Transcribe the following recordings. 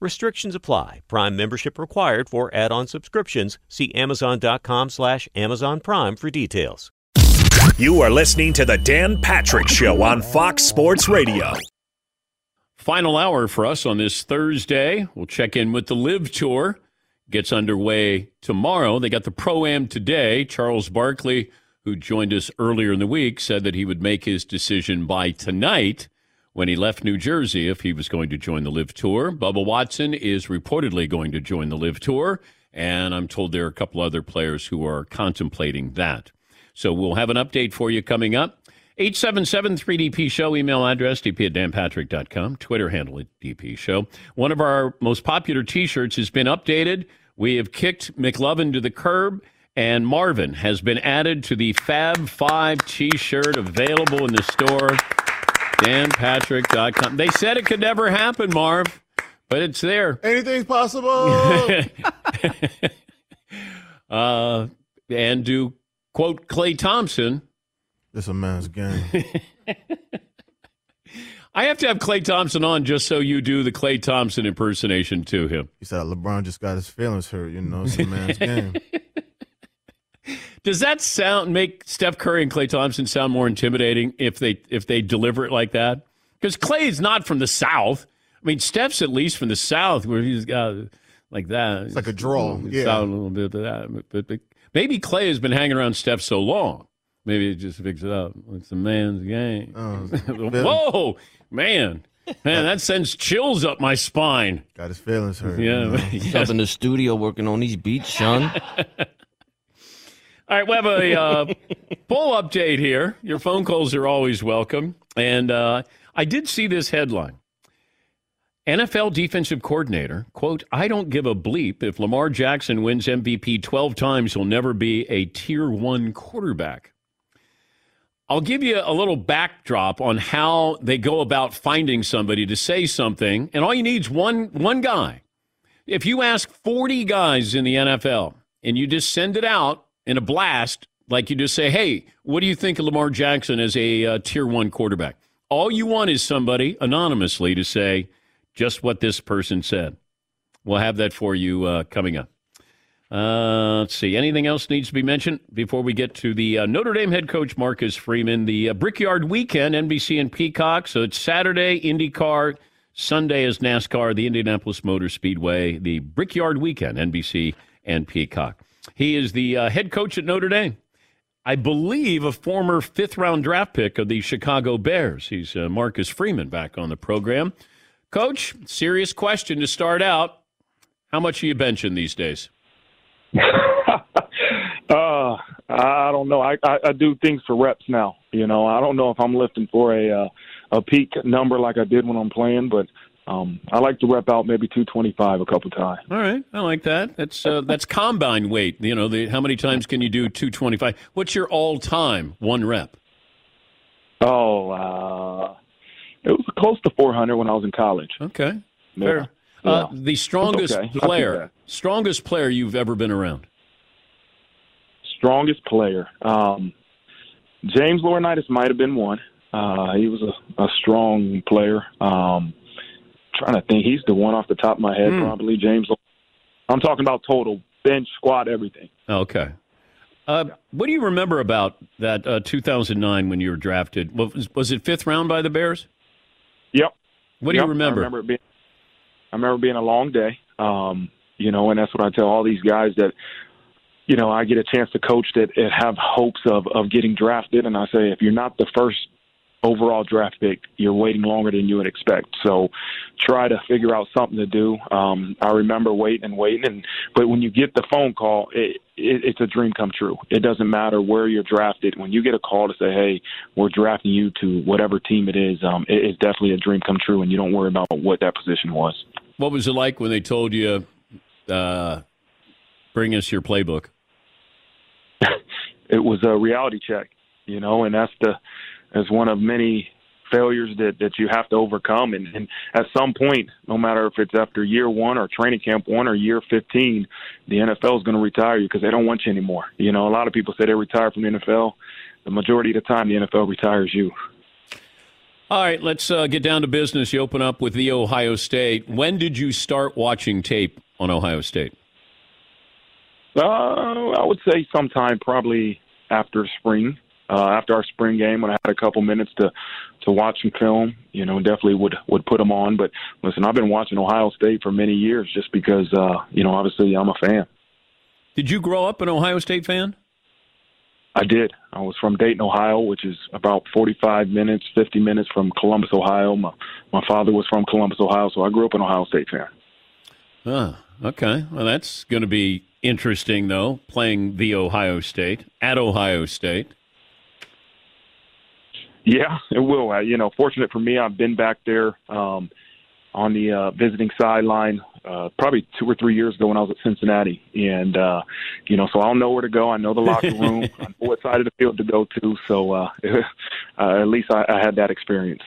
Restrictions apply. Prime membership required for add-on subscriptions. See Amazon.com/Amazon Prime for details. You are listening to The Dan Patrick Show on Fox Sports Radio. Final hour for us on this Thursday. We'll check in with the Live Tour. Gets underway tomorrow. They got the Pro-Am today. Charles Barkley, who joined us earlier in the week, said that he would make his decision by tonight, when he left New Jersey, if he was going to join the Live Tour. Bubba Watson is reportedly going to join the Live Tour, and I'm told there are a couple other players who are contemplating that. So we'll have an update for you coming up. 877-3DP-SHOW, email address, dp@danpatrick.com, Twitter handle @DPShow. One of our most popular T-shirts has been updated. We have kicked McLovin to the curb, and Marvin has been added to the Fab Five T-shirt, available in the store. DanPatrick.com. They said it could never happen, Marv, but it's there. Anything's possible. And to quote Klay Thompson, "This a man's game." I have to have Klay Thompson on just so you do the Klay Thompson impersonation to him. He said LeBron just got his feelings hurt. You know, it's a man's game. Does that sound make Steph Curry and Klay Thompson sound more intimidating if they deliver it like that? Because Klay's not from the South. I mean, Steph's at least from the South, where he's got like that. It's like a drawl. Yeah, sound a little bit of that. But maybe Klay has been hanging around Steph so long. Maybe it just picks it up. It's a man's game. Whoa, man. Man, that sends chills up my spine. Got his feelings hurt. Yeah. You know? He's up in the studio working on these beats, son. All right, we have a poll update here. Your phone calls are always welcome. And I did see this headline. NFL defensive coordinator, quote, "I don't give a bleep if Lamar Jackson wins MVP 12 times, he'll never be a tier one quarterback." I'll give you a little backdrop on how they go about finding somebody to say something. And all you need is one guy. If you ask 40 guys in the NFL and you just send it out, in a blast, like you just say, "Hey, what do you think of Lamar Jackson as a tier one quarterback?" All you want is somebody anonymously to say just what this person said. We'll have that for you coming up. Let's see. Anything else needs to be mentioned before we get to the Notre Dame head coach Marcus Freeman, the Brickyard Weekend, NBC and Peacock. So it's Saturday, IndyCar. Sunday is NASCAR, the Indianapolis Motor Speedway, the Brickyard Weekend, NBC and Peacock. He is the head coach at Notre Dame. I believe a former fifth-round draft pick of the Chicago Bears. He's Marcus Freeman back on the program. Coach, serious question to start out. How much are you benching these days? I don't know. I do things for reps now. You know, I don't know if I'm lifting for a peak number like I did when I'm playing, but I like to rep out maybe 225 a couple times. All right, I like that. That's combine weight. You know, how many times can you do 225? What's your all-time one rep? It was close to 400 when I was in college. Okay, fair. Yeah. The strongest player you've ever been around. Strongest player, James Laurinaitis might have been one. He was a strong player. Trying to think. He's the one off the top of my head, probably. James. I'm talking about total, bench, squat, everything. Okay. What do you remember about that 2009 when you were drafted? Was it fifth round by the Bears? Yep. What do you remember? I remember it being a long day, and that's what I tell all these guys that, you know, I get a chance to coach that have hopes of getting drafted. And I say, if you're not the first overall draft pick, you're waiting longer than you would expect. So try to figure out something to do. I remember waiting. But when you get the phone call, it's a dream come true. It doesn't matter where you're drafted. When you get a call to say, hey, we're drafting you to whatever team it is, it's definitely a dream come true, and you don't worry about what that position was. What was it like when they told you, bring us your playbook? It was a reality check, and that's one of many failures that you have to overcome. And at some point, no matter if it's after year one or training camp one or year 15, the NFL is going to retire you because they don't want you anymore. A lot of people say they retire from the NFL. The majority of the time, the NFL retires you. All right, let's get down to business. You open up with the Ohio State. When did you start watching tape on Ohio State? I would say sometime probably after spring. After our spring game, when I had a couple minutes to watch some film, definitely would put them on. But listen, I've been watching Ohio State for many years just because, obviously I'm a fan. Did you grow up an Ohio State fan? I did. I was from Dayton, Ohio, which is about 45 minutes, 50 minutes from Columbus, Ohio. My father was from Columbus, Ohio, so I grew up an Ohio State fan. Okay. Well, that's going to be interesting, though, playing the Ohio State at Ohio State. Yeah, it will. Fortunate for me, I've been back there on the visiting sideline probably 2 or 3 years ago when I was at Cincinnati. And, so I'll know where to go. I know the locker room. I know what side of the field to go to. So at least I had that experience.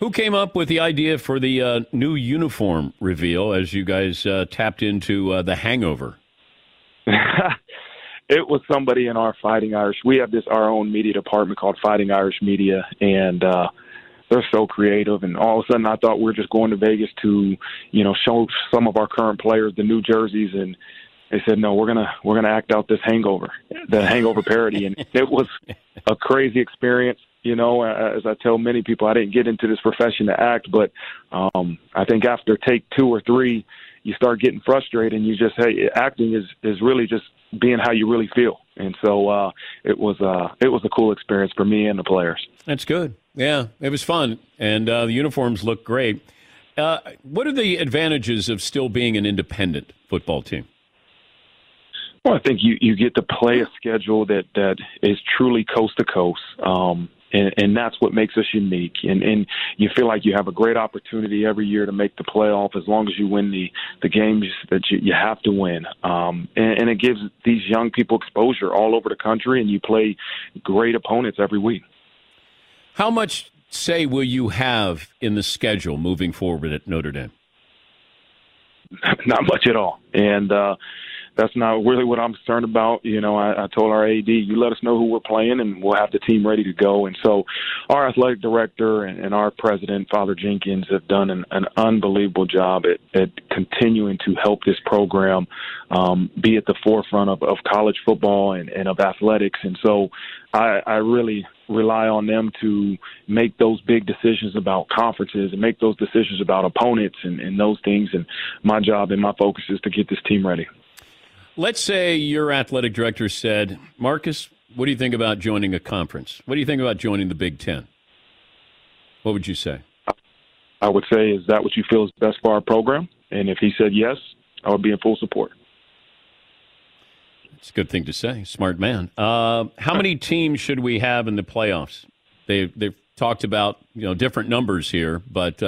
Who came up with the idea for the new uniform reveal as you guys tapped into the hangover? It was somebody in our Fighting Irish. We have our own media department called Fighting Irish Media, and they're so creative. And all of a sudden I thought we were just going to Vegas to, show some of our current players the new jerseys, and they said, no, we're gonna act out this hangover, the hangover parody. And it was a crazy experience. As I tell many people, I didn't get into this profession to act, but I think after take 2 or 3, you start getting frustrated, and you just, hey, acting is really just being how you really feel. And so it was a cool experience for me and the players. That's good. Yeah, it was fun, and the uniforms look great. What are the advantages of still being an independent football team? Well, I think you get to play a schedule that is truly coast to coast. And that's what makes us unique. And you feel like you have a great opportunity every year to make the playoff as long as you win the games that you have to win. And it gives these young people exposure all over the country, and you play great opponents every week. How much say will you have in the schedule moving forward at Notre Dame? Not much at all. And that's not really what I'm concerned about. I told our AD, you let us know who we're playing, and we'll have the team ready to go. And so our athletic director and our president, Father Jenkins, have done an unbelievable job at continuing to help this program be at the forefront of college football and of athletics. And so I really rely on them to make those big decisions about conferences and make those decisions about opponents and those things. And my job and my focus is to get this team ready. Let's say your athletic director said, Marcus, what do you think about joining a conference? What do you think about joining the Big Ten? What would you say? I would say, is that what you feel is best for our program? And if he said yes, I would be in full support. It's a good thing to say. Smart man. How many teams should we have in the playoffs? They've talked about, you know, different numbers here, but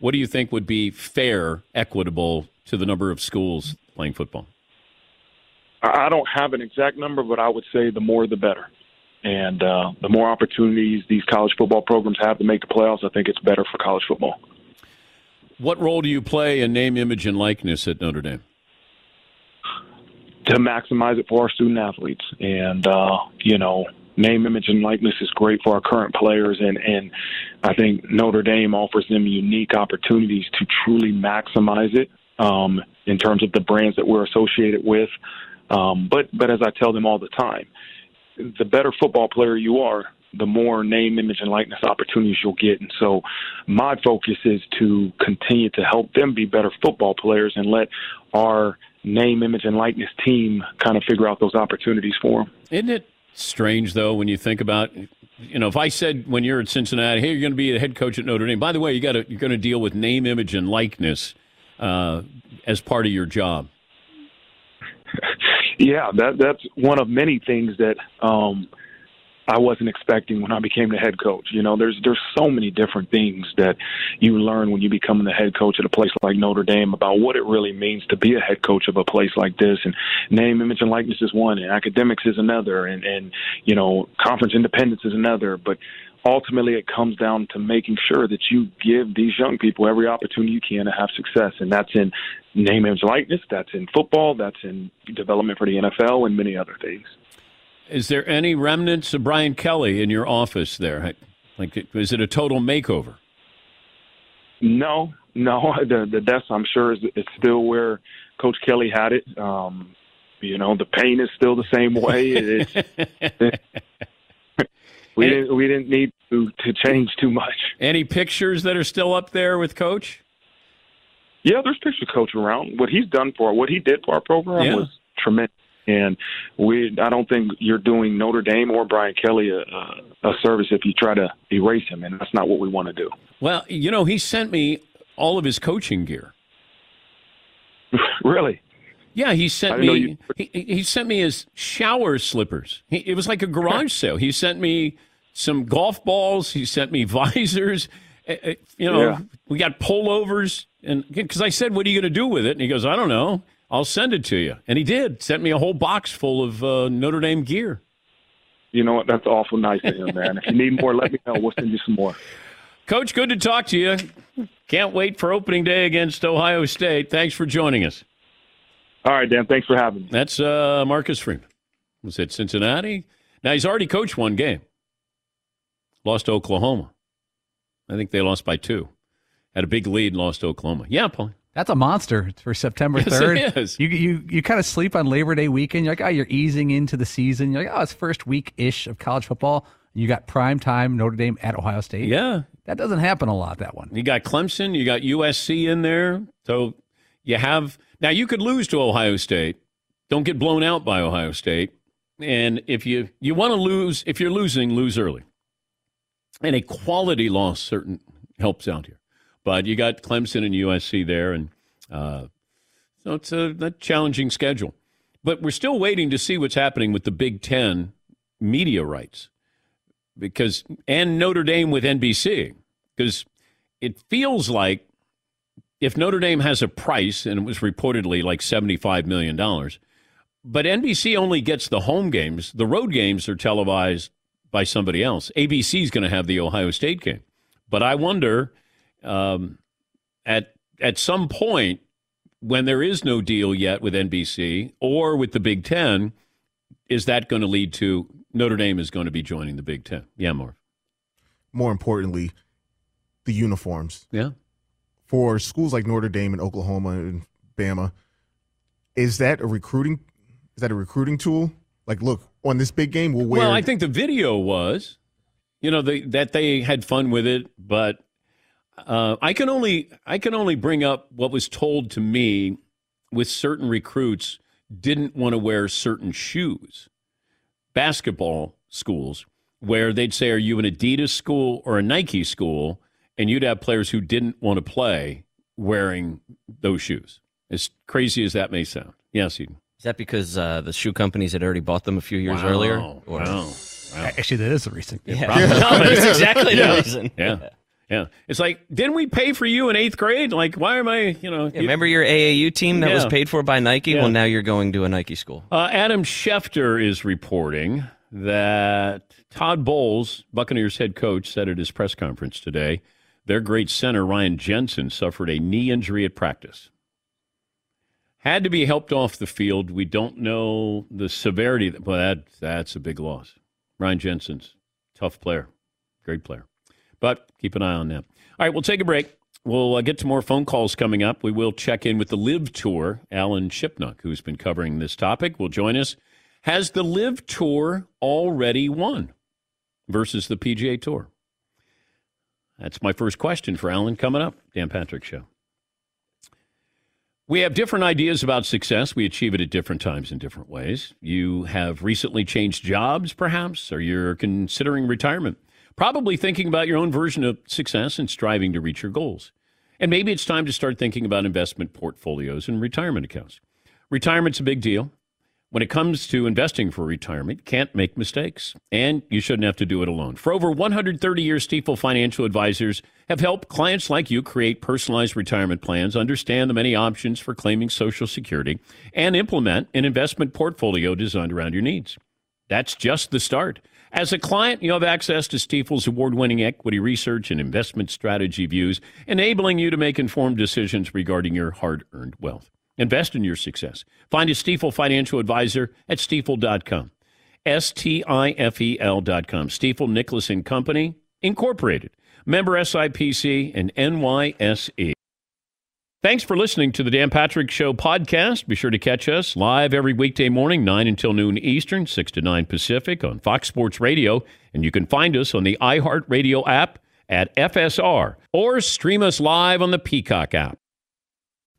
what do you think would be fair, equitable to the number of schools playing football? I don't have an exact number, but I would say the more the better. And the more opportunities these college football programs have to make the playoffs, I think it's better for college football. What role do you play in name, image, and likeness at Notre Dame? To maximize it for our student-athletes. And, you know, name, image, and likeness is great for our current players, and I think Notre Dame offers them unique opportunities to truly maximize it in terms of the brands that we're associated with. But as I tell them all the time, the better football player you are, the more name, image, and likeness opportunities you'll get. And so my focus is to continue to help them be better football players and let our name, image, and likeness team kind of figure out those opportunities for them. Isn't it strange, though, when you think about, you know, if I said when you're at Cincinnati, hey, you're going to be the head coach at Notre Dame. By the way, you're going to deal with name, image, and likeness as part of your job. Yeah, that's one of many things that I wasn't expecting when I became the head coach. You know, there's so many different things that you learn when you become the head coach at a place like Notre Dame about what it really means to be a head coach of a place like this. And name, image, and likeness is one, and academics is another, and you know, conference independence is another. But ultimately, it comes down to making sure that you give these young people every opportunity you can to have success, and that's in name, image, likeness, that's in football, that's in development for the NFL, and many other things. Is there any remnants of Brian Kelly in your office there? Like, is it a total makeover? No. The desk, I'm sure, is still where Coach Kelly had it. You know, the paint is still the same way. We didn't need to change too much. Any pictures that are still up there with Coach? Yeah, there's pictures of Coach around. What he did for our program was tremendous. And I don't think you're doing Notre Dame or Brian Kelly a service if you try to erase him, and that's not what we want to do. Well, you know, he sent me all of his coaching gear. Really? Yeah, he sent me his shower slippers. It was like a garage sale. He sent me some golf balls. He sent me visors. We got pullovers, and because I said, "What are you going to do with it?" And he goes, "I don't know. I'll send it to you." And he did. Sent me a whole box full of Notre Dame gear. You know what? That's awful nice of him, man. If you need more, let me know. We'll send you some more. Coach, good to talk to you. Can't wait for opening day against Ohio State. Thanks for joining us. All right, Dan, thanks for having me. That's Marcus Freeman. Was at Cincinnati. Now, he's already coached one game. Lost to Oklahoma. I think they lost by 2. Had a big lead and lost to Oklahoma. Yeah, Paul. That's a monster for September 3rd. Yes, it is. You kind of sleep on Labor Day weekend. You're like, oh, you're easing into the season. You're like, oh, it's first week-ish of college football. You got prime time Notre Dame at Ohio State. Yeah. That doesn't happen a lot, that one. You got Clemson. You got USC in there. So you have... Now, you could lose to Ohio State. Don't get blown out by Ohio State. And if you want to lose, if you're losing, lose early. And a quality loss certainly helps out here. But you got Clemson and USC there, and so it's a challenging schedule. But we're still waiting to see what's happening with the Big Ten media rights, and Notre Dame with NBC, because it feels like, if Notre Dame has a price, and it was reportedly like $75 million, but NBC only gets the home games. The road games are televised by somebody else. ABC is going to have the Ohio State game. But I wonder, at some point, when there is no deal yet with NBC or with the Big Ten, is that going to lead to Notre Dame is going to be joining the Big Ten? Yeah, Marv. More importantly, the uniforms. Yeah. For schools like Notre Dame and Oklahoma and Bama, is that a recruiting tool? Like, look, on this big game, we'll wear. Well, I think the video was, you know, that they had fun with it, but I can only bring up what was told to me with certain recruits didn't want to wear certain shoes. Basketball schools where they'd say, "Are you an Adidas school or a Nike school?" And you'd have players who didn't want to play wearing those shoes. As crazy as that may sound. Yes, Eden. Is that because the shoe companies had already bought them a few years earlier? Wow. Wow. Actually, that is the reason. Yeah, that's exactly the reason. Yeah. Yeah. It's like, didn't we pay for you in eighth grade? Like, why am I, you know. Yeah, remember your AAU team that was paid for by Nike? Yeah. Well, now you're going to a Nike school. Adam Schefter is reporting that Todd Bowles, Buccaneers head coach, said at his press conference today, their great center, Ryan Jensen, suffered a knee injury at practice. Had to be helped off the field. We don't know the severity. Well, that's a big loss. Ryan Jensen's tough player. Great player. But keep an eye on them. All right, we'll take a break. We'll get to more phone calls coming up. We will check in with the Live Tour. Alan Shipnuck, who's been covering this topic, will join us. Has the Live Tour already won versus the PGA Tour? That's my first question for Alan coming up. Dan Patrick Show. We have different ideas about success. We achieve it at different times in different ways. You have recently changed jobs, perhaps, or you're considering retirement. Probably thinking about your own version of success and striving to reach your goals. And maybe it's time to start thinking about investment portfolios and retirement accounts. Retirement's a big deal. When it comes to investing for retirement, can't make mistakes, and you shouldn't have to do it alone. For over 130 years, Stifel Financial Advisors have helped clients like you create personalized retirement plans, understand the many options for claiming Social Security, and implement an investment portfolio designed around your needs. That's just the start. As a client, you have access to Stifel's award-winning equity research and investment strategy views, enabling you to make informed decisions regarding your hard-earned wealth. Invest in your success. Find a Stifel financial advisor at stifel.com. S-T-I-F-E-L.com. Stifel Nicholas & Company, Incorporated. Member SIPC and NYSE. Thanks for listening to the Dan Patrick Show podcast. Be sure to catch us live every weekday morning, 9 until noon Eastern, 6 to 9 Pacific on Fox Sports Radio. And you can find us on the iHeartRadio app at FSR or stream us live on the Peacock app.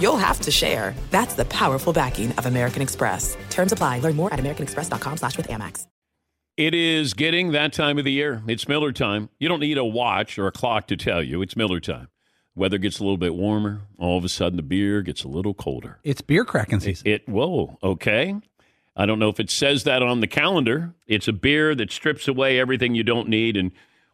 You'll have to share. That's the powerful backing of American Express. Terms apply. Learn more at americanexpress.com/withAmex. It is getting that time of the year. It's Miller time. You don't need a watch or a clock to tell you. It's Miller time. Weather gets a little bit warmer. All of a sudden, the beer gets a little colder. It's beer cracking season. Whoa, okay. I don't know if it says that on the calendar. It's a beer that strips away everything you don't need and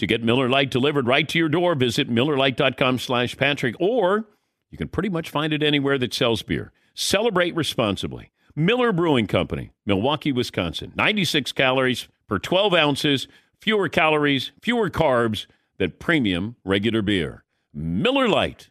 To get Miller Lite delivered right to your door, visit MillerLite.com/Patrick, or you can pretty much find it anywhere that sells beer. Celebrate responsibly. Miller Brewing Company, Milwaukee, Wisconsin. 96 calories per 12 ounces, fewer calories, fewer carbs than premium regular beer. Miller Lite.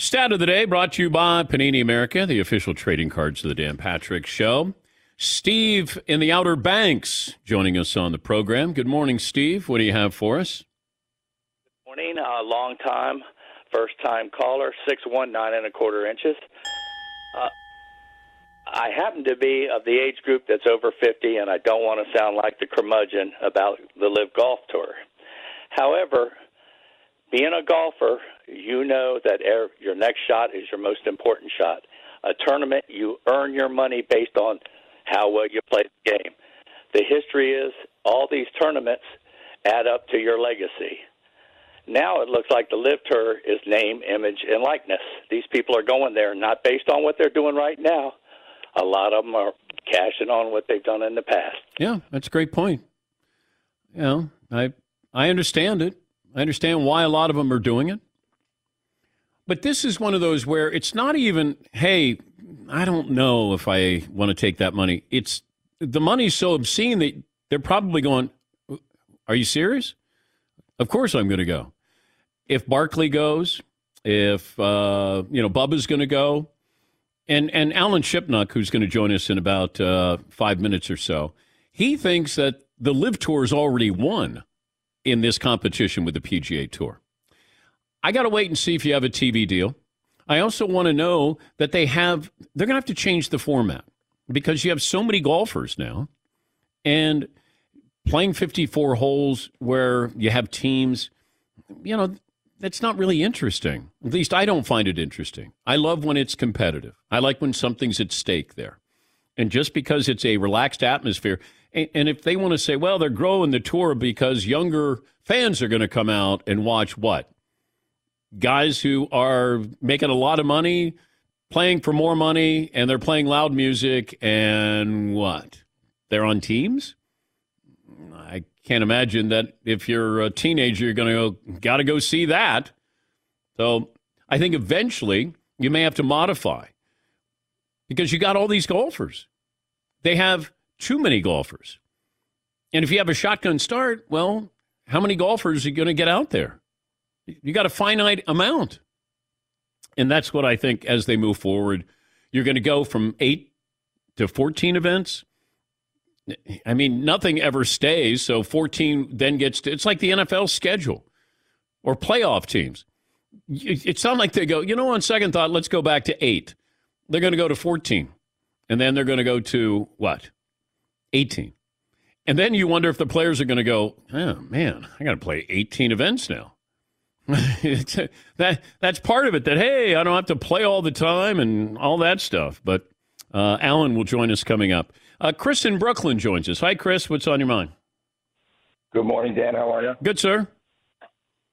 Stat of the day brought to you by Panini America, the official trading cards of the Dan Patrick Show. Steve in the Outer Banks joining us on the program. Good morning, Steve. What do you have for us? Good morning. Long time, first time caller, 6'1", 9 1/4 inches. I happen to be of the age group that's over 50, and I don't want to sound like the curmudgeon about the Live Golf Tour. However, being a golfer, you know that your next shot is your most important shot. A tournament, you earn your money based on how well you play the game. The history is all these tournaments add up to your legacy. Now it looks like the Live Tour is name, image, and likeness. These people are going there not based on what they're doing right now. A lot of them are cashing on what they've done in the past. Yeah, that's a great point. You know, I understand it. I understand why a lot of them are doing it. But this is one of those where it's not even, hey, I don't know if I want to take that money. It's the money's so obscene that they're probably going, are you serious? Of course I'm going to go. If Barkley goes, if Bubba's going to go, and Alan Shipnuck, who's going to join us in about 5 minutes or so, he thinks that the Live Tour's already won in this competition with the PGA Tour. I got to wait and see if you have a TV deal. I also want to know that they're going to have to change the format because you have so many golfers now and playing 54 holes where you have teams, that's not really interesting. At least I don't find it interesting. I love when it's competitive. I like when something's at stake there. And just because it's a relaxed atmosphere, and if they want to say, well, they're growing the tour because younger fans are going to come out and watch what? Guys who are making a lot of money, playing for more money, and they're playing loud music, and what? They're on teams? I can't imagine that if you're a teenager, you're going to go, got to go see that. So I think eventually you may have to modify because you got all these golfers. They have too many golfers. And if you have a shotgun start, well, how many golfers are you going to get out there? You got a finite amount. And that's what I think as they move forward, you're going to go from 8 to 14 events. I mean, nothing ever stays. So 14 then gets to, it's like the NFL schedule or playoff teams. It's not like they go, on second thought, let's go back to 8. They're going to go to 14. And then they're going to go to what? 18. And then you wonder if the players are going to go, oh man, I got to play 18 events now. That's part of it that, hey, I don't have to play all the time and all that stuff. But Alan will join us coming up. Chris in Brooklyn joins us. Hi, Chris. What's on your mind? Good morning, Dan. How are you? Good, sir.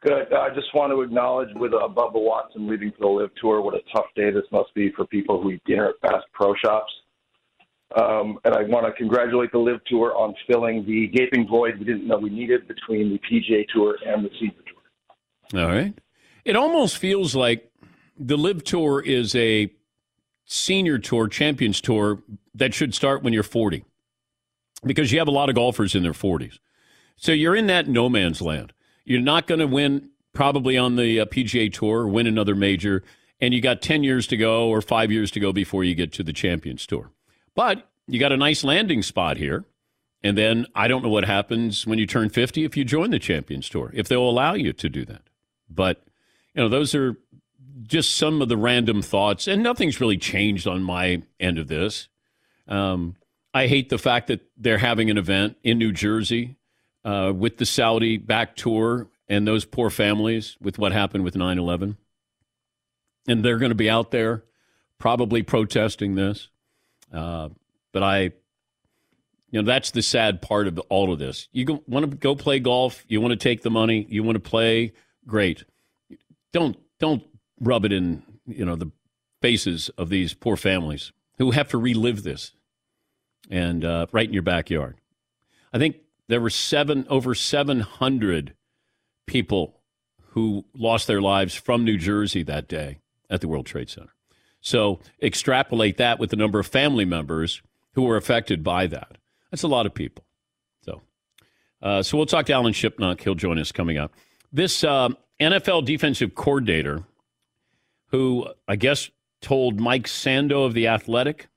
Good. I just want to acknowledge with Bubba Watson leaving for the Live Tour, what a tough day this must be for people who eat dinner at fast pro shops. And I want to congratulate the Live Tour on filling the gaping void we didn't know we needed between the PGA Tour and the Senior Tour. All right. It almost feels like the Live Tour is a senior tour, champions tour, that should start when you're 40 because you have a lot of golfers in their 40s. So you're in that no man's land. You're not going to win probably on the PGA Tour, or win another major, and you got 10 years to go or 5 years to go before you get to the champions tour. But you got a nice landing spot here. And then I don't know what happens when you turn 50 if you join the champions tour, if they'll allow you to do that. But, those are just some of the random thoughts, and nothing's really changed on my end of this. I hate the fact that they're having an event in New Jersey with the Saudi back tour and those poor families with what happened with 9/11. And they're going to be out there probably protesting this. But that's the sad part of all of this. You want to go play golf. You want to take the money. You want to play. Great. Don't rub it in, the faces of these poor families who have to relive this and right in your backyard. I think there were over 700 people who lost their lives from New Jersey that day at the World Trade Center. So extrapolate that with the number of family members who were affected by that. That's a lot of people. So we'll talk to Alan Shipnuck. He'll join us coming up. This NFL defensive coordinator who, I guess, told Mike Sando of The Athletic.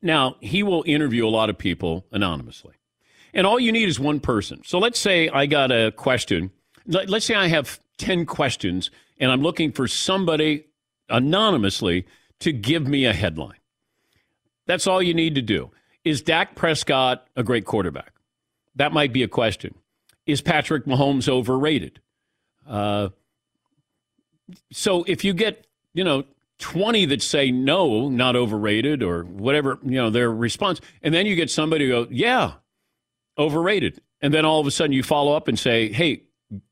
Now, he will interview a lot of people anonymously. And all you need is one person. So let's say I got a question. Let's say I have 10 questions, and I'm looking for somebody anonymously to give me a headline. That's all you need to do. Is Dak Prescott a great quarterback? That might be a question. Is Patrick Mahomes overrated? So if you get, 20 that say no, not overrated or whatever, their response, and then you get somebody who goes, yeah, overrated. And then all of a sudden you follow up and say, hey,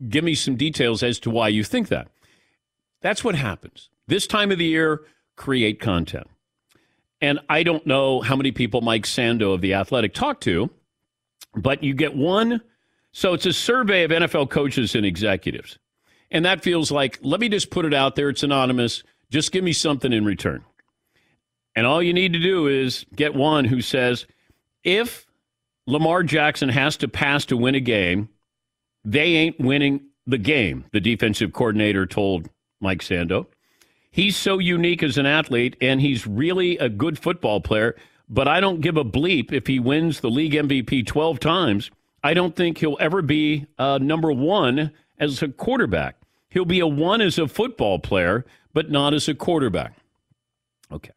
give me some details as to why you think that. That's what happens. This time of the year, create content. And I don't know how many people Mike Sando of The Athletic talked to, but you get one. So it's a survey of NFL coaches and executives. And that feels like, let me just put it out there. It's anonymous. Just give me something in return. And all you need to do is get one who says, if Lamar Jackson has to pass to win a game, they ain't winning the game, the defensive coordinator told Mike Sando. He's so unique as an athlete, and he's really a good football player. But I don't give a bleep if he wins the league MVP 12 times. I don't think he'll ever be number one as a quarterback. He'll be a one as a football player, but not as a quarterback. Okay.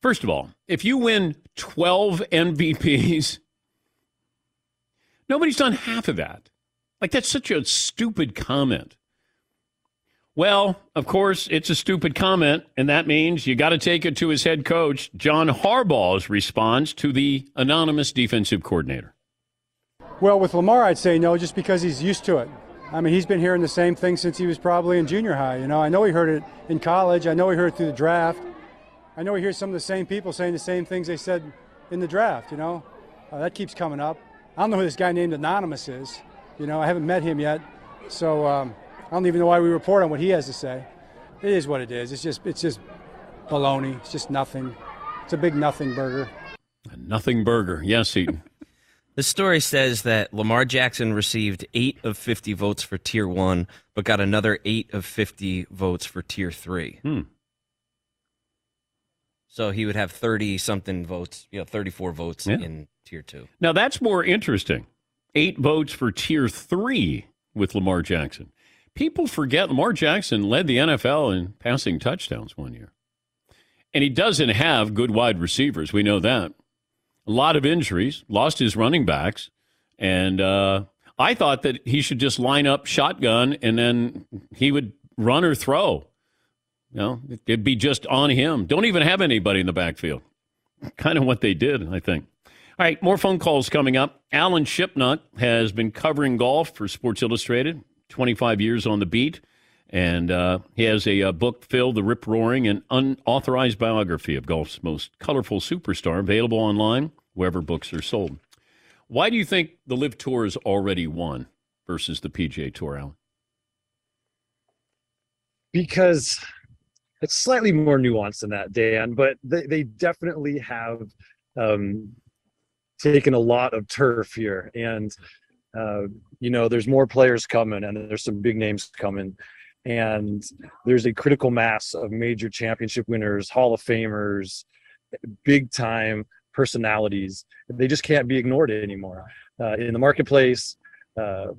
First of all, if you win 12 MVPs, nobody's done half of that. Like, that's such a stupid comment. Well, of course, it's a stupid comment, and that means you got to take it to his head coach, John Harbaugh's response to the anonymous defensive coordinator. Well, with Lamar, I'd say no, just because he's used to it. I mean, he's been hearing the same thing since he was probably in junior high. I know he heard it in college. I know he heard it through the draft. I know he hears some of the same people saying the same things they said in the draft, That keeps coming up. I don't know who this guy named Anonymous is. I haven't met him yet, so... I don't even know why we report on what he has to say. It is what it is. It's just baloney. It's just nothing. It's a big nothing burger. A nothing burger. Yes, Eaton. This story says that Lamar Jackson received 8 of 50 votes for Tier 1, but got another 8 of 50 votes for Tier 3. So he would have 30-something votes, 34 votes in Tier 2. Now, that's more interesting. 8 votes for Tier 3 with Lamar Jackson. People forget Lamar Jackson led the NFL in passing touchdowns one year. And he doesn't have good wide receivers. We know that. A lot of injuries, lost his running backs. And I thought that he should just line up shotgun and then he would run or throw. It'd be just on him. Don't even have anybody in the backfield. Kind of what they did, I think. All right, more phone calls coming up. Alan Shipnuck has been covering golf for Sports Illustrated. 25 years on the beat, and he has a book, Phil the Rip Roaring, an unauthorized biography of golf's most colorful superstar, available online wherever books are sold. Why do you think the Live Tour is already won versus the PGA Tour, Alan? Because it's slightly more nuanced than that, Dan, but they definitely have taken a lot of turf here, and there's more players coming and there's some big names coming and there's a critical mass of major championship winners, Hall of Famers, big time personalities. They just can't be ignored anymore in the marketplace. As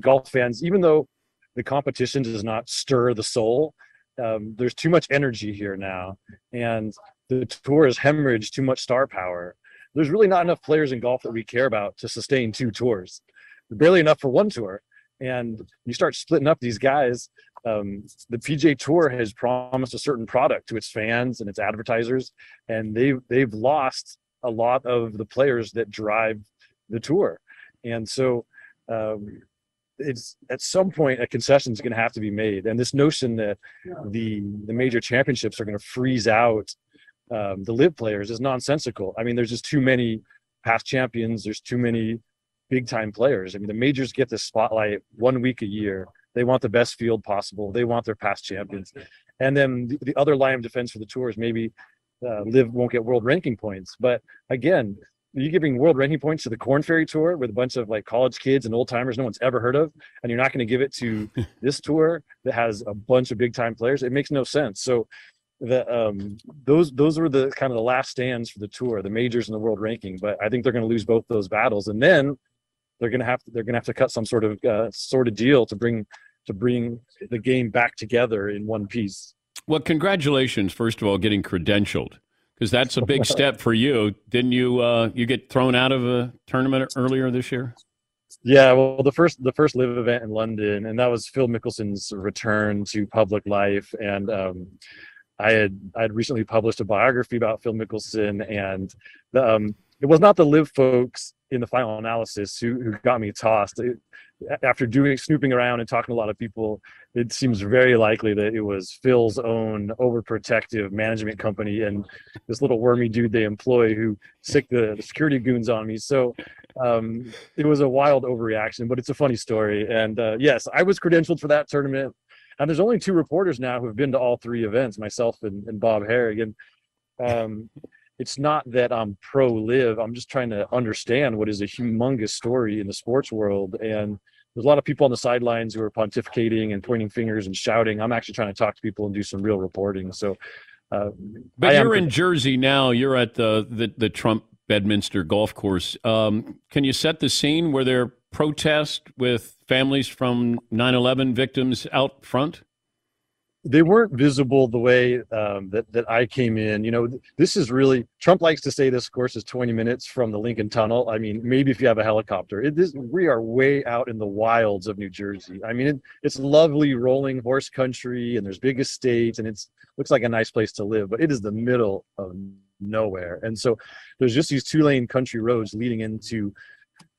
golf fans, even though the competition does not stir the soul, there's too much energy here now. And the tour has hemorrhaged too much star power. There's really not enough players in golf that we care about to sustain two tours. Barely enough for one tour. And you start splitting up these guys. The PGA Tour has promised a certain product to its fans and its advertisers, and they've lost a lot of the players that drive the tour. And so it's at some point a concession is going to have to be made. And this notion that the major championships are going to freeze out the live players is nonsensical. I mean, there's just too many past champions. There's too many big time players. I mean, the majors get the spotlight 1 week a year. They want the best field possible. They want their past champions. And then the other line of defense for the tour is maybe Liv won't get world ranking points. But again, you're giving world ranking points to the Corn Ferry Tour with a bunch of like college kids and old timers no one's ever heard of, and you're not going to give it to this tour that has a bunch of big time players. It makes no sense. So the those were the kind of the last stands for the tour, the majors and the world ranking. But I think they're going to lose both those battles, and then they're going to have to cut some sort of deal to bring the game back together in one piece. Well, congratulations, first of all, getting credentialed, because that's a big step for you. Didn't you you get thrown out of a tournament earlier this year? Yeah, well, the first live event in London, and that was Phil Mickelson's return to public life. And I had recently published a biography about Phil Mickelson, and it was not the live folks in the final analysis who got me tossed. After snooping around and talking to a lot of people, it seems very likely that it was Phil's own overprotective management company and this little wormy dude they employ who sicked the security goons on me. So it was a wild overreaction, but it's a funny story. And yes, I was credentialed for that tournament. And there's only two reporters now who have been to all three events, myself and Bob Harrigan. It's not that I'm pro-live. I'm just trying to understand what is a humongous story in the sports world. And there's a lot of people on the sidelines who are pontificating and pointing fingers and shouting. I'm actually trying to talk to people and do some real reporting. So, but you're in Jersey now. You're at the Trump Bedminster Golf Course. Can you set the scene where there are protests with families from 9/11 victims out front? They weren't visible the way that I came in. You know, this is really, Trump likes to say this course is 20 minutes from the Lincoln Tunnel. I mean, maybe if you have a helicopter. We are way out in the wilds of New Jersey. I mean, it's lovely rolling horse country, and there's big estates, and it looks like a nice place to live, but it is the middle of nowhere. And so there's just these two-lane country roads leading into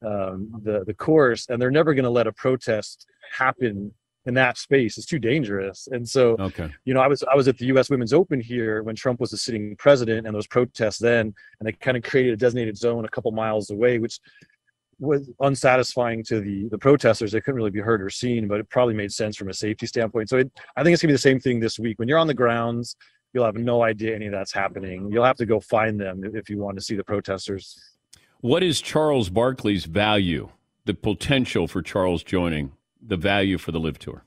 the course, and they're never going to let a protest happen in that space. Is too dangerous. And so, okay, you know, I was at the U.S. Women's Open here when Trump was the sitting president, and those protests then, and they kind of created a designated zone a couple miles away, which was unsatisfying to the protesters. They couldn't really be heard or seen, but it probably made sense from a safety standpoint. So I think it's gonna be the same thing this week. When you're on the grounds, you'll have no idea any of that's happening. You'll have to go find them if you want to see the protesters. What is Charles Barkley's value, the potential for Charles joining the value for the Live Tour?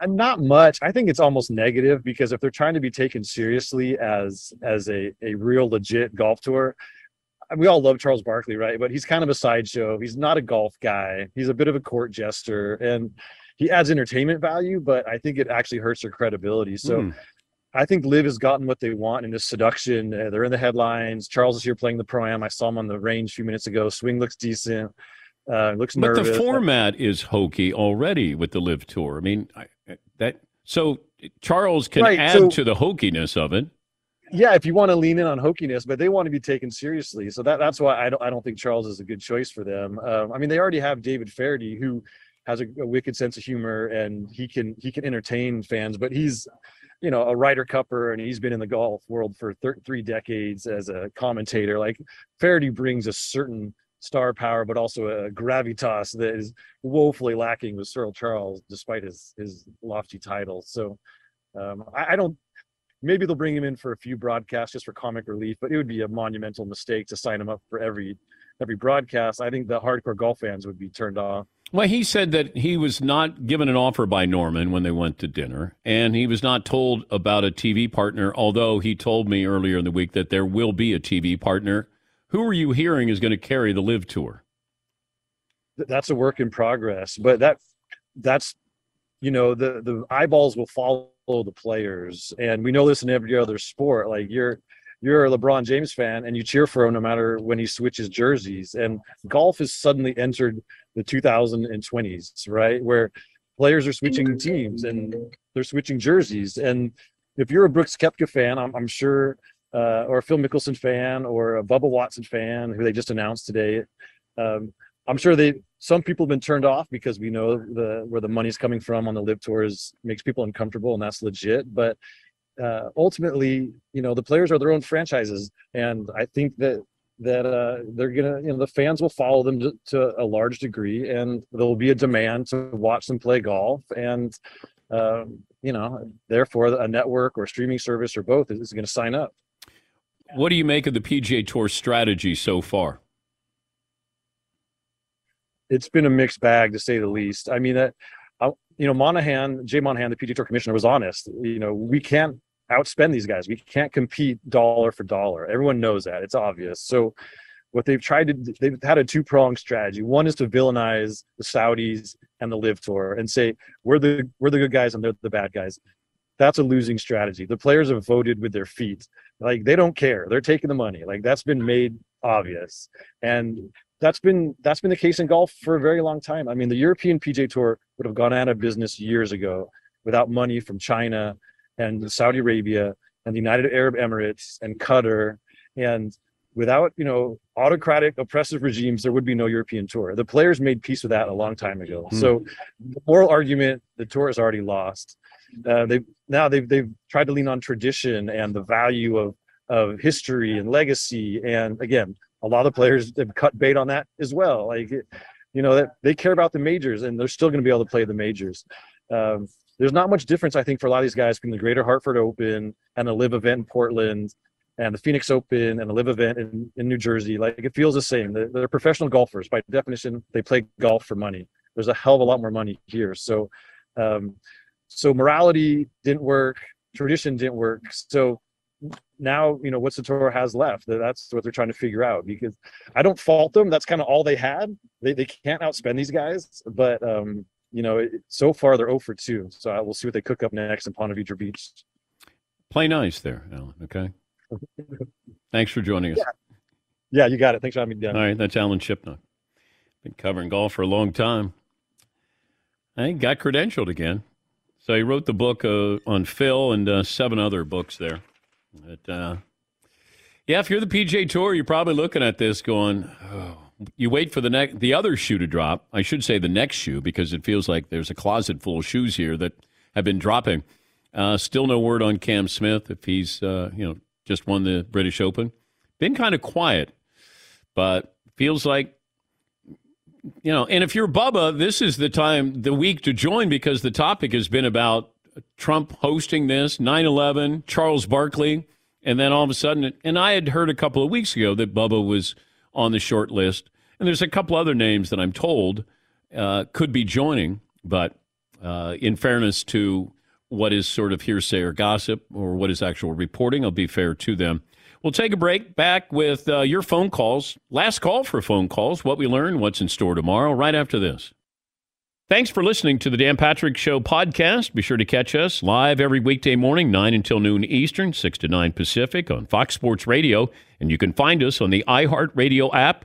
And not much. I think it's almost negative, because if they're trying to be taken seriously as a real legit golf tour, we all love Charles Barkley, right? But he's kind of a sideshow. He's not a golf guy. He's a bit of a court jester, and he adds entertainment value, but I think it actually hurts their credibility. So I think Liv has gotten what they want in this seduction. They're in the headlines. Charles is here playing the Pro-Am. I saw him on the range a few minutes ago. Swing looks decent. Looks nervous. But the format is hokey already with the Live Tour. I mean, so Charles can add to the hokiness of it. Yeah, if you want to lean in on hokiness, but they want to be taken seriously. So that's why I don't think Charles is a good choice for them. I mean, they already have David Faraday, who has a wicked sense of humor, and he can entertain fans, but he's, you know, a Ryder Cupper, and he's been in the golf world for three decades as a commentator. Like, Faraday brings a certain star power, but also a gravitas that is woefully lacking with Sir Charles, despite his lofty title. So I don't. Maybe they'll bring him in for a few broadcasts just for comic relief, but it would be a monumental mistake to sign him up for every broadcast. I think the hardcore golf fans would be turned off. Well, he said that he was not given an offer by Norman when they went to dinner, and he was not told about a TV partner. Although he told me earlier in the week that there will be a TV partner. Who are you hearing is going to carry the Live Tour? That's a work in progress, but that's, you know, the eyeballs will follow the players, and we know this in every other sport. Like, you're a LeBron James fan, and you cheer for him no matter when he switches jerseys. And golf has suddenly entered the 2020s, right, where players are switching teams and they're switching jerseys. And if you're a Brooks Koepka fan, I'm sure. Or a Phil Mickelson fan, or a Bubba Watson fan, who they just announced today. I'm sure some people have been turned off, because we know where the money's coming from on the Live Tour makes people uncomfortable, and that's legit. But ultimately, you know, the players are their own franchises, and I think that that they're gonna, you know, the fans will follow them to a large degree, and there'll be a demand to watch them play golf, and you know, therefore a network or streaming service or both is going to sign up. What do you make of the PGA Tour strategy so far? It's been a mixed bag, to say the least. I mean, that, you know, Jay Monahan, the PGA Tour commissioner, was honest. You know, we can't outspend these guys. We can't compete dollar for dollar. Everyone knows that. It's obvious. So what they've tried to do, they've had a two-pronged strategy. One is to villainize the Saudis and the Live Tour and say, we're the good guys and they're the bad guys. That's a losing strategy. The players have voted with their feet. Like, they don't care. They're taking the money. Like, that's been made obvious. And that's been the case in golf for a very long time. I mean, the European PGA Tour would have gone out of business years ago without money from China and Saudi Arabia and the United Arab Emirates and Qatar. And without, you know, autocratic, oppressive regimes, there would be no European Tour. The players made peace with that a long time ago. Mm. So the moral argument, the tour is already lost. They've tried to lean on tradition and the value of history and legacy. And again, a lot of players have cut bait on that as well. Like, you know, that they care about the majors, and they're still going to be able to play the majors. There's not much difference, I think, for a lot of these guys between the Greater Hartford Open and the Live event in Portland and the Phoenix Open and the Live event in New Jersey. Like, it feels the same. They're professional golfers. By definition, they play golf for money. There's a hell of a lot more money here. So morality didn't work. Tradition didn't work. So now, you know, what's the tour has left? That's what they're trying to figure out, because I don't fault them. That's kind of all they had. They can't outspend these guys, but you know, so far they're 0 for 2. So we'll see what they cook up next in Ponte Vedra Beach. Play nice there, Alan, okay? Thanks for joining us. Yeah, you got it. Thanks for having me down. All right, that's Alan Shipnuck. Been covering golf for a long time. I think got credentialed again. So he wrote the book on Phil and 7 other books there. But, yeah, if you're the PGA Tour, you're probably looking at this going, oh. You wait for the other shoe to drop. I should say the next shoe, because it feels like there's a closet full of shoes here that have been dropping. Still no word on Cam Smith, if he's, you know, just won the British Open. Been kind of quiet, but feels like, you know, and if you're Bubba, this is the time, the week to join, because the topic has been about Trump hosting this, 9/11, Charles Barkley, and then all of a sudden, and I had heard a couple of weeks ago that Bubba was on the short list. And there's a couple other names that I'm told could be joining, but in fairness to what is sort of hearsay or gossip or what is actual reporting, I'll be fair to them. We'll take a break, back with your phone calls. Last call for phone calls, what we learned, what's in store tomorrow, right after this. Thanks for listening to the Dan Patrick Show podcast. Be sure to catch us live every weekday morning, 9 until noon Eastern, 6 to 9 Pacific on Fox Sports Radio. And you can find us on the iHeartRadio app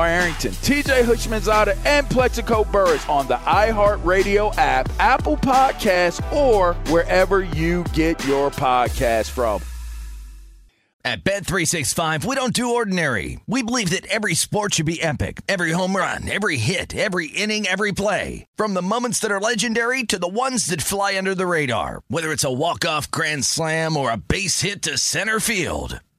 Arrington, TJ Hushmanzada, and Plexico Burris on the iHeartRadio app, Apple Podcasts, or wherever you get your podcast from. At Bet365, we don't do ordinary. We believe that every sport should be epic. Every home run, every hit, every inning, every play. From the moments that are legendary to the ones that fly under the radar. Whether it's a walk-off grand slam or a base hit to center field.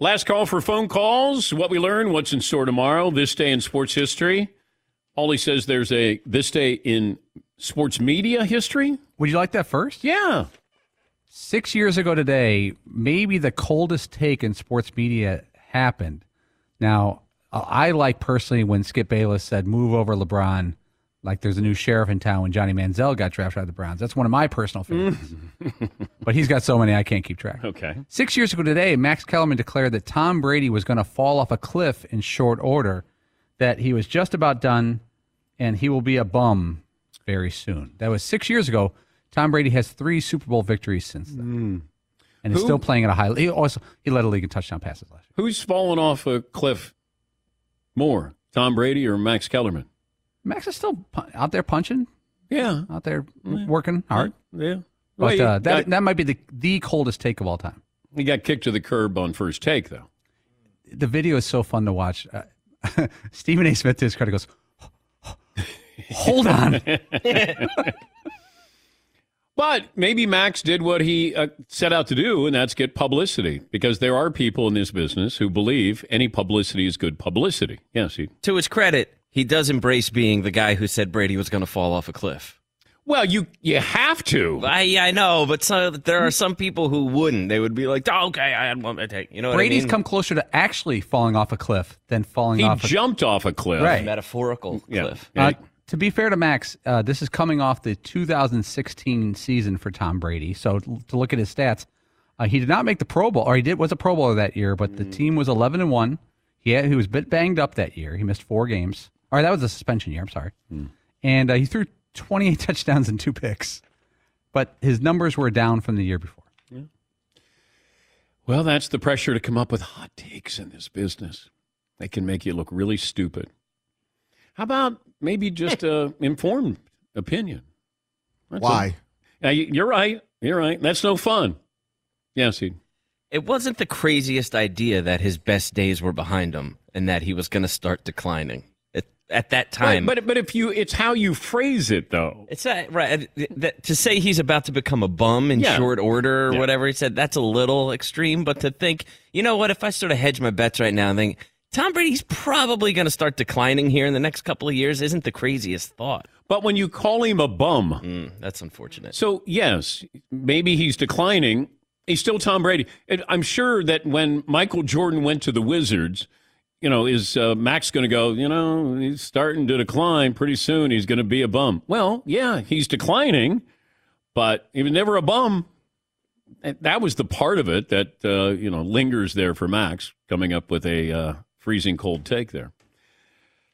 Last call for phone calls, what we learn, what's in store tomorrow, this day in sports history. Ollie says there's a this day in sports media history. Would you like that first? Yeah. 6 years ago today, maybe the coldest take in sports media happened. Now, I like personally when Skip Bayless said, move over LeBron, like there's a new sheriff in town when Johnny Manziel got drafted out of the Browns. That's one of my personal favorites. But he's got so many I can't keep track. Okay. 6 years ago today, Max Kellerman declared that Tom Brady was going to fall off a cliff in short order, that he was just about done, and he will be a bum very soon. That was 6 years ago. Tom Brady has three Super Bowl victories since then. And is still playing at a high level. He led a league in touchdown passes last year. Who's fallen off a cliff more, Tom Brady or Max Kellerman? Max is still out there punching. Yeah. Out there working hard. Yeah. But that might be the coldest take of all time. He got kicked to the curb on first take, though. The video is so fun to watch. Stephen A. Smith, to his credit, goes, hold on. But maybe Max did what he set out to do, and that's get publicity, because there are people in this business who believe any publicity is good publicity. Yes, to his credit, he does embrace being the guy who said Brady was going to fall off a cliff. Well, you have to. I know, but there are some people who wouldn't. They would be like, oh, okay, I had one to take. You know, Brady's come closer to actually falling off a cliff than falling off. He jumped off a cliff, right? A metaphorical cliff. Yeah. To be fair to Max, this is coming off the 2016 season for Tom Brady. So to look at his stats, he did not make the Pro Bowl, or was a Pro Bowler that year, but the team was 11-1. He was a bit banged up that year. He missed 4 games. Or that was a suspension year. I'm sorry, and he threw 28 touchdowns and 2 picks, but his numbers were down from the year before. Yeah. Well, that's the pressure to come up with hot takes in this business. They can make you look really stupid. How about maybe just an informed opinion? That's why? You're right. You're right. That's no fun. Yes, it wasn't the craziest idea that his best days were behind him and that he was going to start declining at that time. Right, but if it's how you phrase it, though. It's right. To say he's about to become a bum in short order or whatever he said, that's a little extreme. But to think, you know what, if I sort of hedge my bets right now and think, Tom Brady's probably going to start declining here in the next couple of years, isn't the craziest thought. But when you call him a bum. That's unfortunate. So, yes, maybe he's declining. He's still Tom Brady. I'm sure that when Michael Jordan went to the Wizards, you know, is Max going to go, you know, he's starting to decline pretty soon. He's going to be a bum. Well, yeah, he's declining, but he was never a bum. That was the part of it that, you know, lingers there for Max, coming up with a freezing cold take there.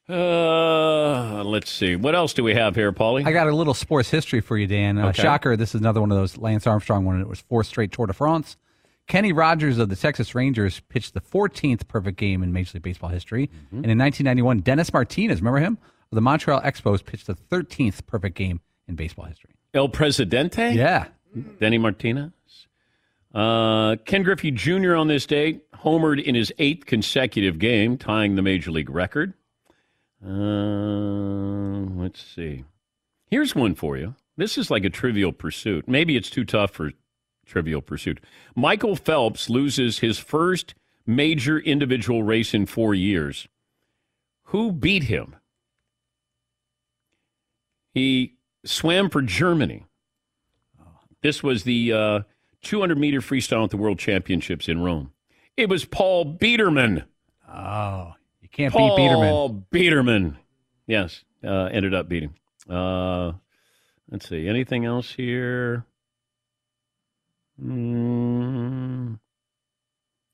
Let's see. What else do we have here, Paulie? I got a little sports history for you, Dan. Okay. Shocker, this is another one of those Lance Armstrong one. It was 4th straight Tour de France. Kenny Rogers of the Texas Rangers pitched the 14th perfect game in Major League Baseball history. And in 1991, Dennis Martinez, remember him? The Montreal Expos pitched the 13th perfect game in baseball history. El Presidente? Yeah. Denny Martinez. Ken Griffey Jr. on this date homered in his 8th consecutive game, tying the Major League record. Let's see. Here's one for you. This is like a Trivial Pursuit. Maybe it's too tough for Trivial Pursuit. Michael Phelps loses his first major individual race in 4 years. Who beat him? He swam for Germany. This was the 200-meter freestyle at the World Championships in Rome. It was Paul Biederman. Oh, you can't beat Biederman. Paul Biederman. Yes, ended up beating. Let's see, anything else here? I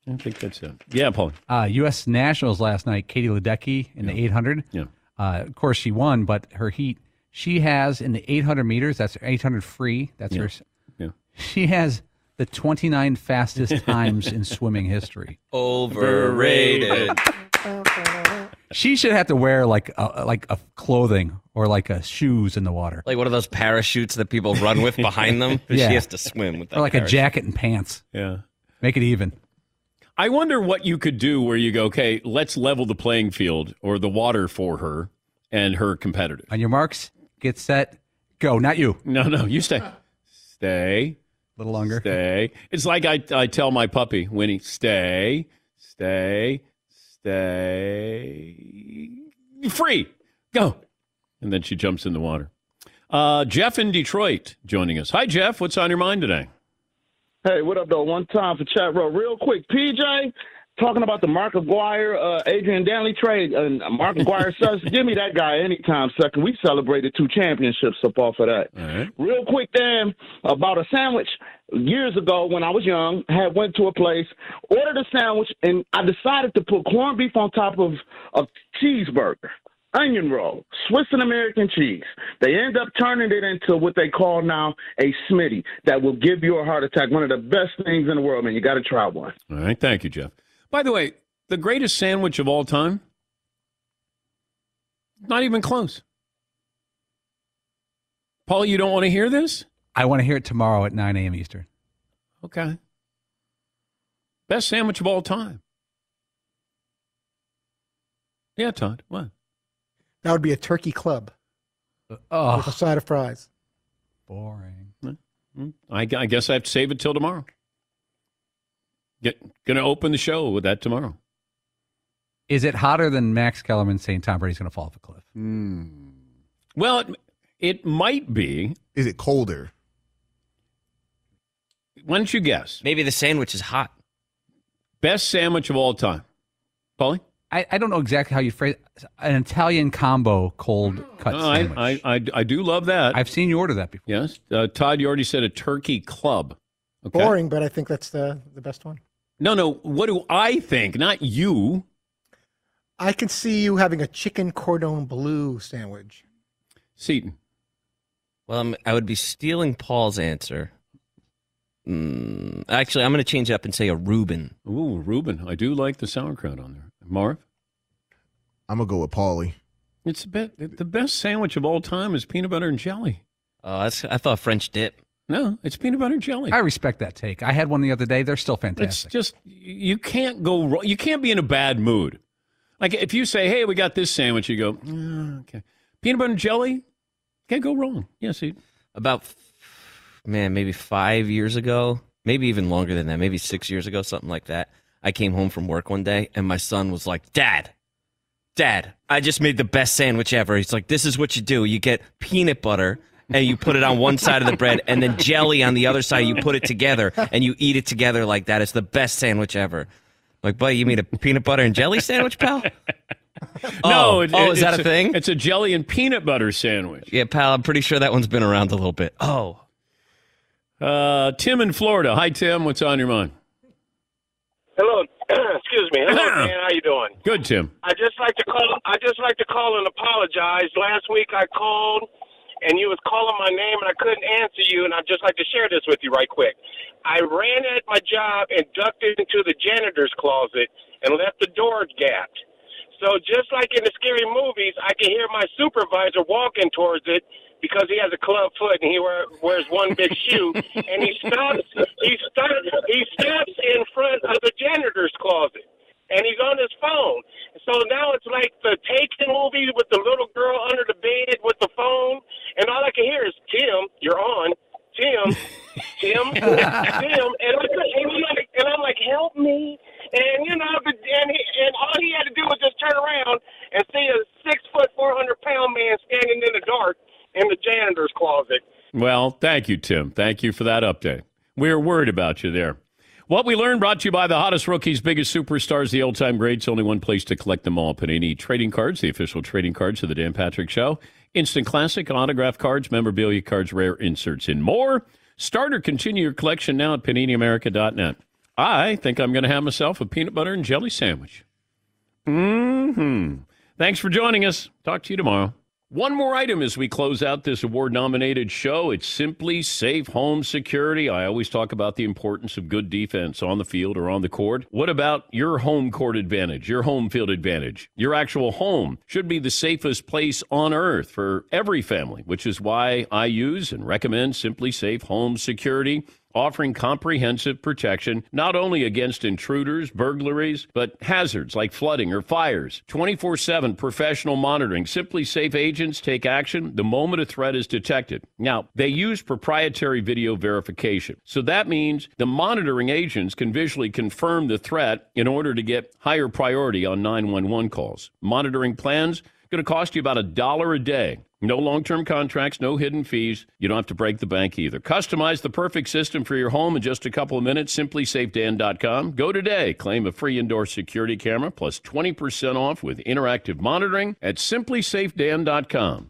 think that's it. Yeah, Paul. U.S. Nationals last night, Katie Ledecky in the 800. Yeah. Of course, she won, but her heat, she has in the 800 meters, that's 800 free, that's her. Yeah. She has the 29 fastest times in swimming history. Overrated. She should have to wear like a clothing or like a shoes in the water. Like one of those parachutes that people run with behind them. Yeah. She has to swim with that. Or like parachute. A jacket and pants. Yeah. Make it even. I wonder what you could do where you go, okay, let's level the playing field or the water for her and her competitors. On your marks, get set, go. Not you. No, you stay. Stay. A little longer. Stay. It's like I tell my puppy, Winnie, stay. Free. Go. And then she jumps in the water. Jeff in Detroit joining us. Hi, Jeff. What's on your mind today? Hey, what up, though? One time for chat row. Real quick, PJ, talking about the Mark Aguirre, Adrian Danley trade, and Mark Aguirre says, give me that guy anytime, second. We celebrated 2 championships up off of that. All right. Real quick, Dan, about a sandwich. Years ago, when I was young, I went to a place, ordered a sandwich, and I decided to put corned beef on top of a cheeseburger, onion roll, Swiss and American cheese. They end up turning it into what they call now a Smitty that will give you a heart attack. One of the best things in the world, man. You got to try one. All right. Thank you, Jeff. By the way, the greatest sandwich of all time? Not even close. Paul, you don't want to hear this? I want to hear it tomorrow at 9 a.m. Eastern. Okay. Best sandwich of all time. Yeah, Todd. What? That would be a turkey club with a side of fries. Boring. I guess I have to save it till tomorrow. Going to open the show with that tomorrow. Is it hotter than Max Kellerman saying Tom Brady's going to fall off a cliff? Mm. Well, it might be. Is it colder? Why don't you guess? Maybe the sandwich is hot. Best sandwich of all time. Paulie? I don't know exactly how you phrase an Italian combo cold cut sandwich. I do love that. I've seen you order that before. Yes. Todd, you already said a turkey club. Okay. Boring, but I think that's the best one. No. What do I think? Not you. I can see you having a chicken cordon bleu sandwich. Seton. Well, I would be stealing Paul's answer. Actually, I'm going to change it up and say a Reuben. Ooh, Reuben. I do like the sauerkraut on there. Marv? I'm going to go with Paulie. It's the best sandwich of all time is peanut butter and jelly. Oh, I thought French dip. No, it's peanut butter and jelly. I respect that take. I had one the other day. They're still fantastic. It's just, you can't go wrong. You can't be in a bad mood. Like, if you say, hey, we got this sandwich, you go, okay. Peanut butter and jelly, can't go wrong. Yes, yeah, about, maybe 5 years ago, maybe even longer than that, maybe 6 years ago, something like that. I came home from work one day, and my son was like, Dad, I just made the best sandwich ever. He's like, this is what you do. You get peanut butter, and you put it on one side of the bread, and then jelly on the other side. You put it together, and you eat it together like that. It's the best sandwich ever. I'm like, buddy, you made a peanut butter and jelly sandwich, pal? Is that a thing? It's a jelly and peanut butter sandwich. Yeah, pal, I'm pretty sure that one's been around a little bit. Oh. Tim in Florida. Hi, Tim. What's on your mind? Hello, excuse me. Hello, Dan. How you doing? Good, Tim. I just like to call and apologize. Last week I called, and you was calling my name, and I couldn't answer you. And I'd just like to share this with you right quick. I ran at my job and ducked into the janitor's closet and left the door gapped. So just like in the scary movies, I can hear my supervisor walking towards it, because he has a club foot and he wears one big shoe, and he stops in front of the janitor's closet, and he's on his phone. So now it's like the Taken movie with the little girl under the bed with the phone, and all I can hear is, Tim, you're on. Tim, Tim, and I'm like, help me. And, you know, and all he had to do was just turn around and see a 6 foot, 400-pound man standing in the dark in the janitor's closet. Well, thank you, Tim. Thank you for that update. We were worried about you there. What We Learned brought to you by the hottest rookies, biggest superstars, the all-time greats. Only one place to collect them all. Panini Trading Cards, the official trading cards of the Dan Patrick Show. Instant Classic, autograph cards, memorabilia cards, rare inserts, and more. Start or continue your collection now at PaniniAmerica.net. I think I'm going to have myself a peanut butter and jelly sandwich. Thanks for joining us. Talk to you tomorrow. One more item as we close out this award-nominated show. It's simply safe home security. I always talk about the importance of good defense on the field or on the court. What about your home court advantage, your home field advantage? Your actual home should be the safest place on earth for every family, which is why I use and recommend Simply Safe Home Security, offering comprehensive protection not only against intruders, burglaries, but hazards like flooding or fires. 24/7 professional monitoring. Simply Safe agents take action the moment a threat is detected. Now, they use proprietary video verification. So that means the monitoring agents can visually confirm the threat in order to get higher priority on 911 calls. Monitoring plans going to cost you about $1 a day. No long-term contracts, no hidden fees. You don't have to break the bank either. Customize the perfect system for your home in just a couple of minutes. SimplySafeDan.com. Go today. Claim a free indoor security camera plus 20% off with interactive monitoring at SimplySafeDan.com.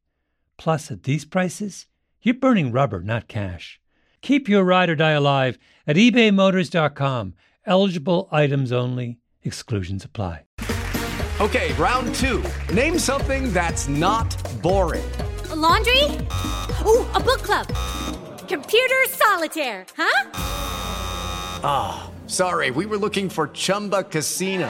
Plus, at these prices, you're burning rubber, not cash. Keep your ride or die alive at ebaymotors.com. Eligible items only. Exclusions apply. Okay, round two. Name something that's not boring. A laundry? Ooh, a book club. Computer solitaire, huh? Ah, oh, sorry. We were looking for Chumba Casino.